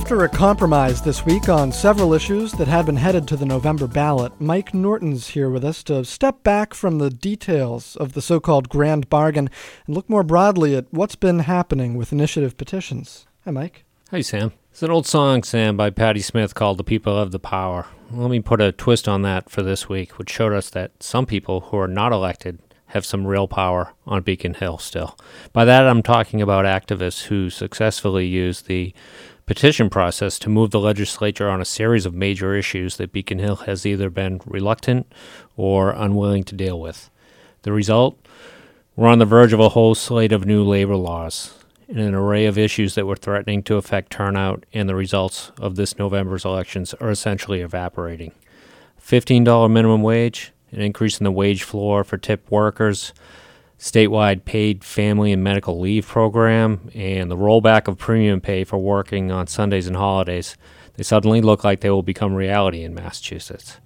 After a compromise this week on several issues that had been headed to the November ballot, Mike Norton's here with us to step back from the details of the so-called grand bargain and look more broadly at what's been happening with initiative petitions. Hi, Mike. Hi, Sam. It's an old song, Sam, by Patti Smith called The People Have the Power. Let me put a twist on that for this week, which showed us that some people who are not elected have some real power on Beacon Hill still. By that, I'm talking about activists who successfully use the petition process to move the legislature on a series of major issues that Beacon Hill has either been reluctant or unwilling to deal with. The result? We're on the verge of a whole slate of new labor laws and an array of issues that were threatening to affect turnout, and the results of this November's elections are essentially evaporating. $15 minimum wage, an increase in the wage floor for tipped workers, statewide paid family and medical leave program, and the rollback of premium pay for working on Sundays and holidays, they suddenly look like they will become reality in Massachusetts.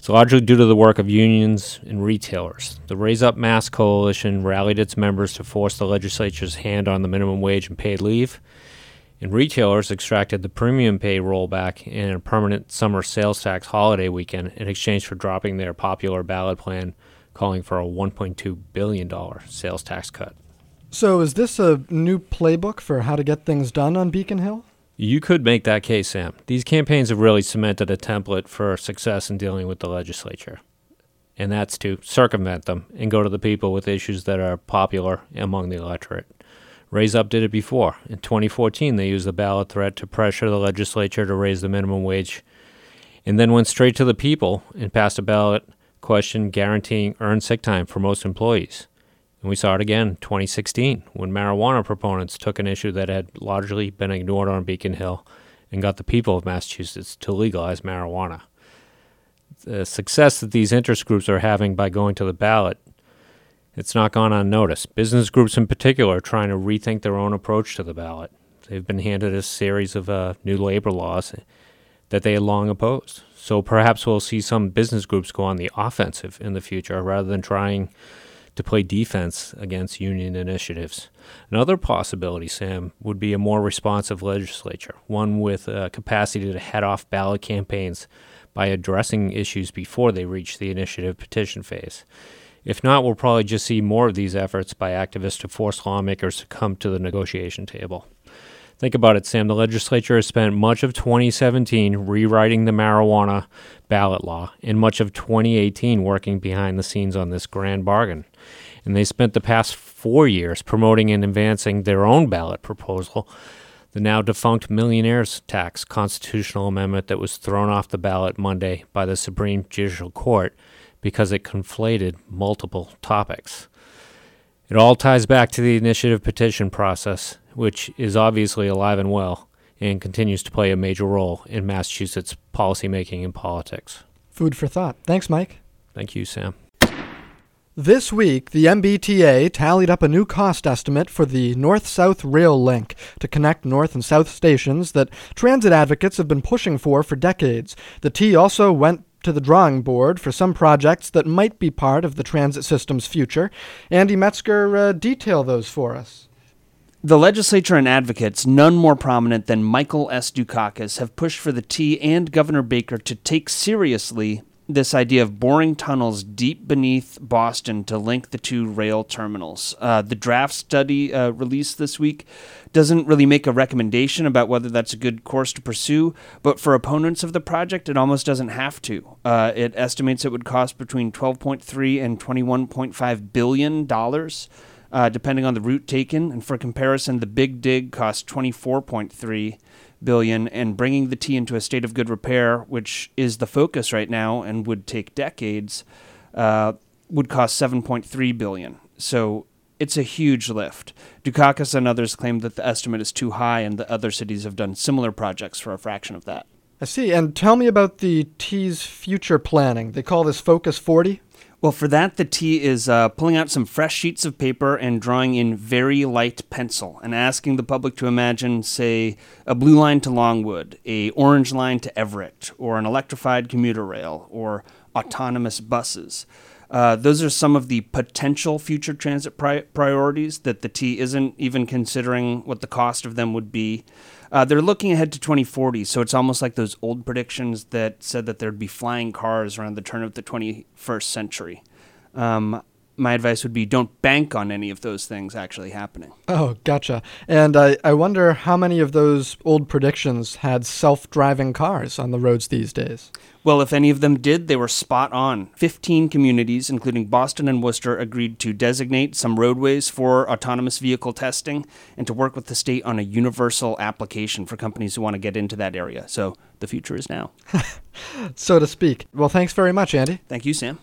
It's largely due to the work of unions and retailers. The Raise Up Mass Coalition rallied its members to force the legislature's hand on the minimum wage and paid leave, and retailers extracted the premium pay rollback and a permanent summer sales tax holiday weekend in exchange for dropping their popular ballot plan calling for a $1.2 billion sales tax cut. So is this a new playbook for how to get things done on Beacon Hill? You could make that case, Sam. These campaigns have really cemented a template for success in dealing with the legislature, and that's to circumvent them and go to the people with issues that are popular among the electorate. Raise Up did it before. In 2014, they used the ballot threat to pressure the legislature to raise the minimum wage, and then went straight to the people and passed a ballot question guaranteeing earned sick time for most employees. And we saw it again in 2016 when marijuana proponents took an issue that had largely been ignored on Beacon Hill and got the people of Massachusetts to legalize marijuana. The success that these interest groups are having by going to the ballot, it's not gone unnoticed. Business groups in particular are trying to rethink their own approach to the ballot. They've been handed a series of new labor laws that they had long opposed. So perhaps we'll see some business groups go on the offensive in the future rather than trying to play defense against union initiatives. Another possibility, Sam, would be a more responsive legislature, one with a capacity to head off ballot campaigns by addressing issues before they reach the initiative petition phase. If not, we'll probably just see more of these efforts by activists to force lawmakers to come to the negotiation table. Think about it, Sam. The legislature has spent much of 2017 rewriting the marijuana ballot law and much of 2018 working behind the scenes on this grand bargain. And they spent the past 4 years promoting and advancing their own ballot proposal, the now defunct millionaires tax constitutional amendment that was thrown off the ballot Monday by the Supreme Judicial Court because it conflated multiple topics. It all ties back to the initiative petition process, which is obviously alive and well and continues to play a major role in Massachusetts policymaking and politics. Food for thought. Thanks, Mike. Thank you, Sam. This week, the MBTA tallied up a new cost estimate for the North-South Rail Link to connect North and South stations that transit advocates have been pushing for decades. The T also went to the drawing board for some projects that might be part of the transit system's future. Andy Metzger, detailed those for us. The legislature and advocates, none more prominent than Michael S. Dukakis, have pushed for the T and Governor Baker to take seriously this idea of boring tunnels deep beneath Boston to link the two rail terminals. The draft study released this week doesn't really make a recommendation about whether that's a good course to pursue, but for opponents of the project, it almost doesn't have to. It estimates it would cost between $12.3 and $21.5 billion, depending on the route taken. And for comparison, the Big Dig cost $24.3 billion, and bringing the T into a state of good repair, which is the focus right now and would take decades, would cost $7.3 billion. So it's a huge lift. Dukakis and others claim that the estimate is too high, and the other cities have done similar projects for a fraction of that. I see. And tell me about the T's future planning. They call this Focus 40? Well, for that, the T is pulling out some fresh sheets of paper and drawing in very light pencil and asking the public to imagine, say, a blue line to Longwood, a orange line to Everett, or an electrified commuter rail, or autonomous buses. Those are some of the potential future transit priorities that the T isn't even considering what the cost of them would be. They're looking ahead to 2040, so it's almost like those old predictions that said that there'd be flying cars around the turn of the 21st century. My advice would be don't bank on any of those things actually happening. Oh, gotcha. And I wonder how many of those old predictions had self-driving cars on the roads these days. Well, if any of them did, they were spot on. 15 communities, including Boston and Worcester, agreed to designate some roadways for autonomous vehicle testing and to work with the state on a universal application for companies who want to get into that area. So the future is now. So to speak. Well, thanks very much, Andy. Thank you, Sam.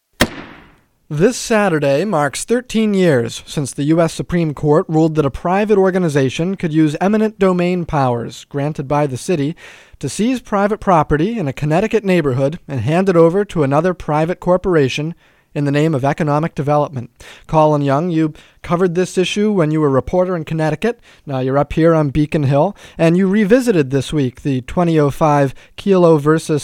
This Saturday marks 13 years since the U.S. Supreme Court ruled that a private organization could use eminent domain powers granted by the city to seize private property in a Connecticut neighborhood and hand it over to another private corporation in the name of economic development. Colin Young, you covered this issue when you were a reporter in Connecticut. Now you're up here on Beacon Hill, and you revisited this week the 2005 Kelo versus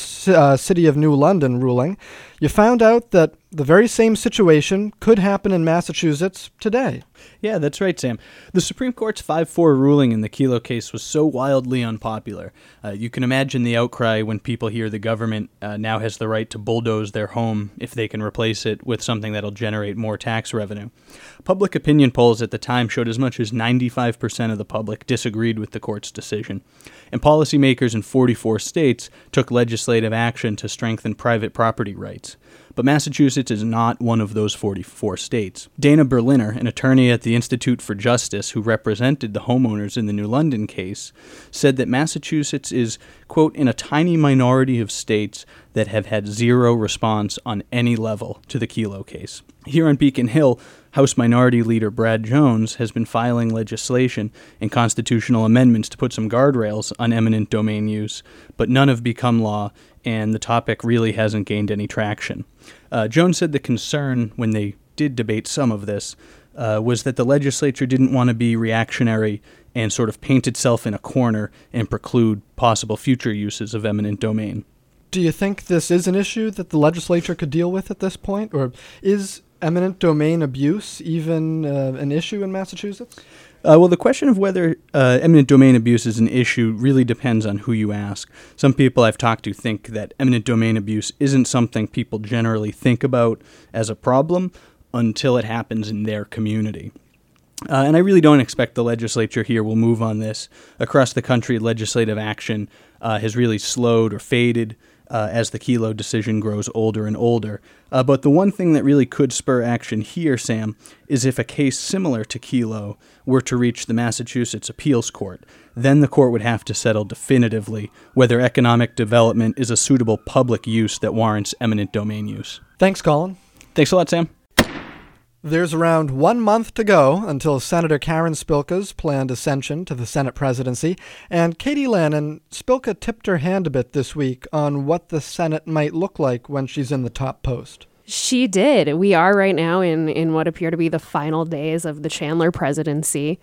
City of New London ruling. You found out that the very same situation could happen in Massachusetts today. Yeah, that's right, Sam. The Supreme Court's 5-4 ruling in the Kelo case was so wildly unpopular. You can imagine the outcry when people hear the government now has the right to bulldoze their home if they can replace it with something that'll generate more tax revenue. Public opinion polls at the time showed as much as 95% of the public disagreed with the court's decision. And policymakers in 44 states took legislative action to strengthen private property rights. But Massachusetts is not one of those 44 states. Dana Berliner, an attorney at the Institute for Justice who represented the homeowners in the New London case, said that Massachusetts is, quote, in a tiny minority of states that have had zero response on any level to the Kelo case. Here on Beacon Hill, House Minority Leader Brad Jones has been filing legislation and constitutional amendments to put some guardrails on eminent domain use, but none have become law, and the topic really hasn't gained any traction. Jones said the concern, when they did debate some of this, was that the legislature didn't want to be reactionary and sort of paint itself in a corner and preclude possible future uses of eminent domain. Do you think this is an issue that the legislature could deal with at this point, or is eminent domain abuse even an issue in Massachusetts? Well, the question of whether eminent domain abuse is an issue really depends on who you ask. Some people I've talked to think that eminent domain abuse isn't something people generally think about as a problem until it happens in their community. And I really don't expect the legislature here will move on this. Across the country, legislative action has really slowed or faded as the Kelo decision grows older and older. But the one thing that really could spur action here, Sam, is if a case similar to Kelo were to reach the Massachusetts Appeals Court. Then the court would have to settle definitively whether economic development is a suitable public use that warrants eminent domain use. Thanks, Colin. Thanks a lot, Sam. There's around 1 month to go until Senator Karen Spilka's planned ascension to the Senate presidency, and Katie Lannon, Spilka tipped her hand a bit this week on what the Senate might look like when she's in the top post. She did. We are right now in what appear to be the final days of the Chandler presidency.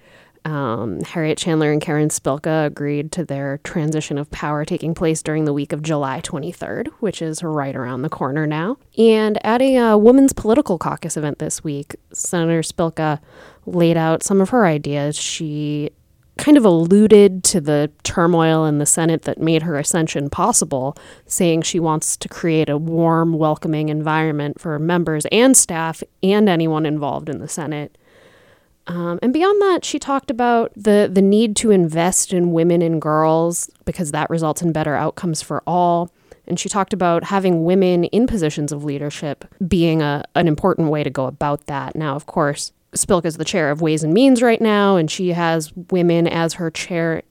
Harriet Chandler and Karen Spilka agreed to their transition of power taking place during the week of July 23rd, which is right around the corner now. And at a Women's Political Caucus event this week, Senator Spilka laid out some of her ideas. She kind of alluded to the turmoil in the Senate that made her ascension possible, saying she wants to create a warm, welcoming environment for members and staff and anyone involved in the Senate. And beyond that, she talked about the need to invest in women and girls because that results in better outcomes for all. And she talked about having women in positions of leadership being an important way to go about that. Now, of course, Spilka is the chair of Ways and Means right now, and she has women as her chair,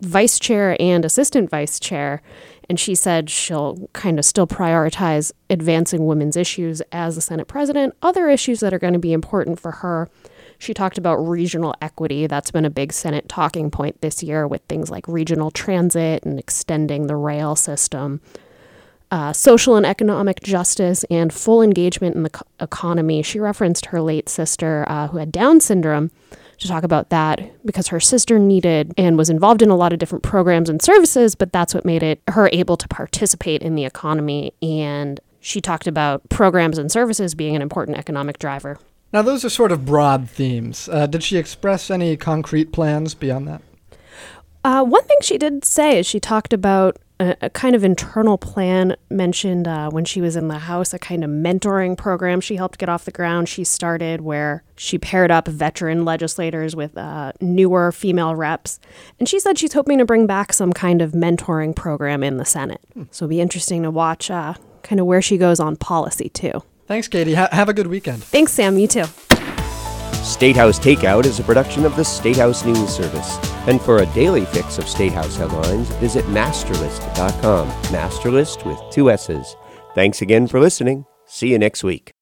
vice chair and assistant vice chair. And she said she'll kind of still prioritize advancing women's issues as the Senate president. Other issues that are going to be important for her. She talked about regional equity. That's been a big Senate talking point this year with things like regional transit and extending the rail system. social and economic justice, and full engagement in the economy. She referenced her late sister who had Down syndrome to talk about that, because her sister needed and was involved in a lot of different programs and services, but that's what made her able to participate in the economy. And she talked about programs and services being an important economic driver. Now, those are sort of broad themes. Did she express any concrete plans beyond that? One thing she did say is she talked about a kind of internal plan, mentioned when she was in the House, a kind of mentoring program she helped get off the ground. She started where she paired up veteran legislators with newer female reps. And she said she's hoping to bring back some kind of mentoring program in the Senate. So it'll be interesting to watch kind of where she goes on policy, too. Thanks, Katie. Have a good weekend. Thanks, Sam. You too. Statehouse Takeout is a production of the Statehouse News Service. And for a daily fix of Statehouse headlines, visit masterlist.com. Masterlist with 2 S's. Thanks again for listening. See you next week.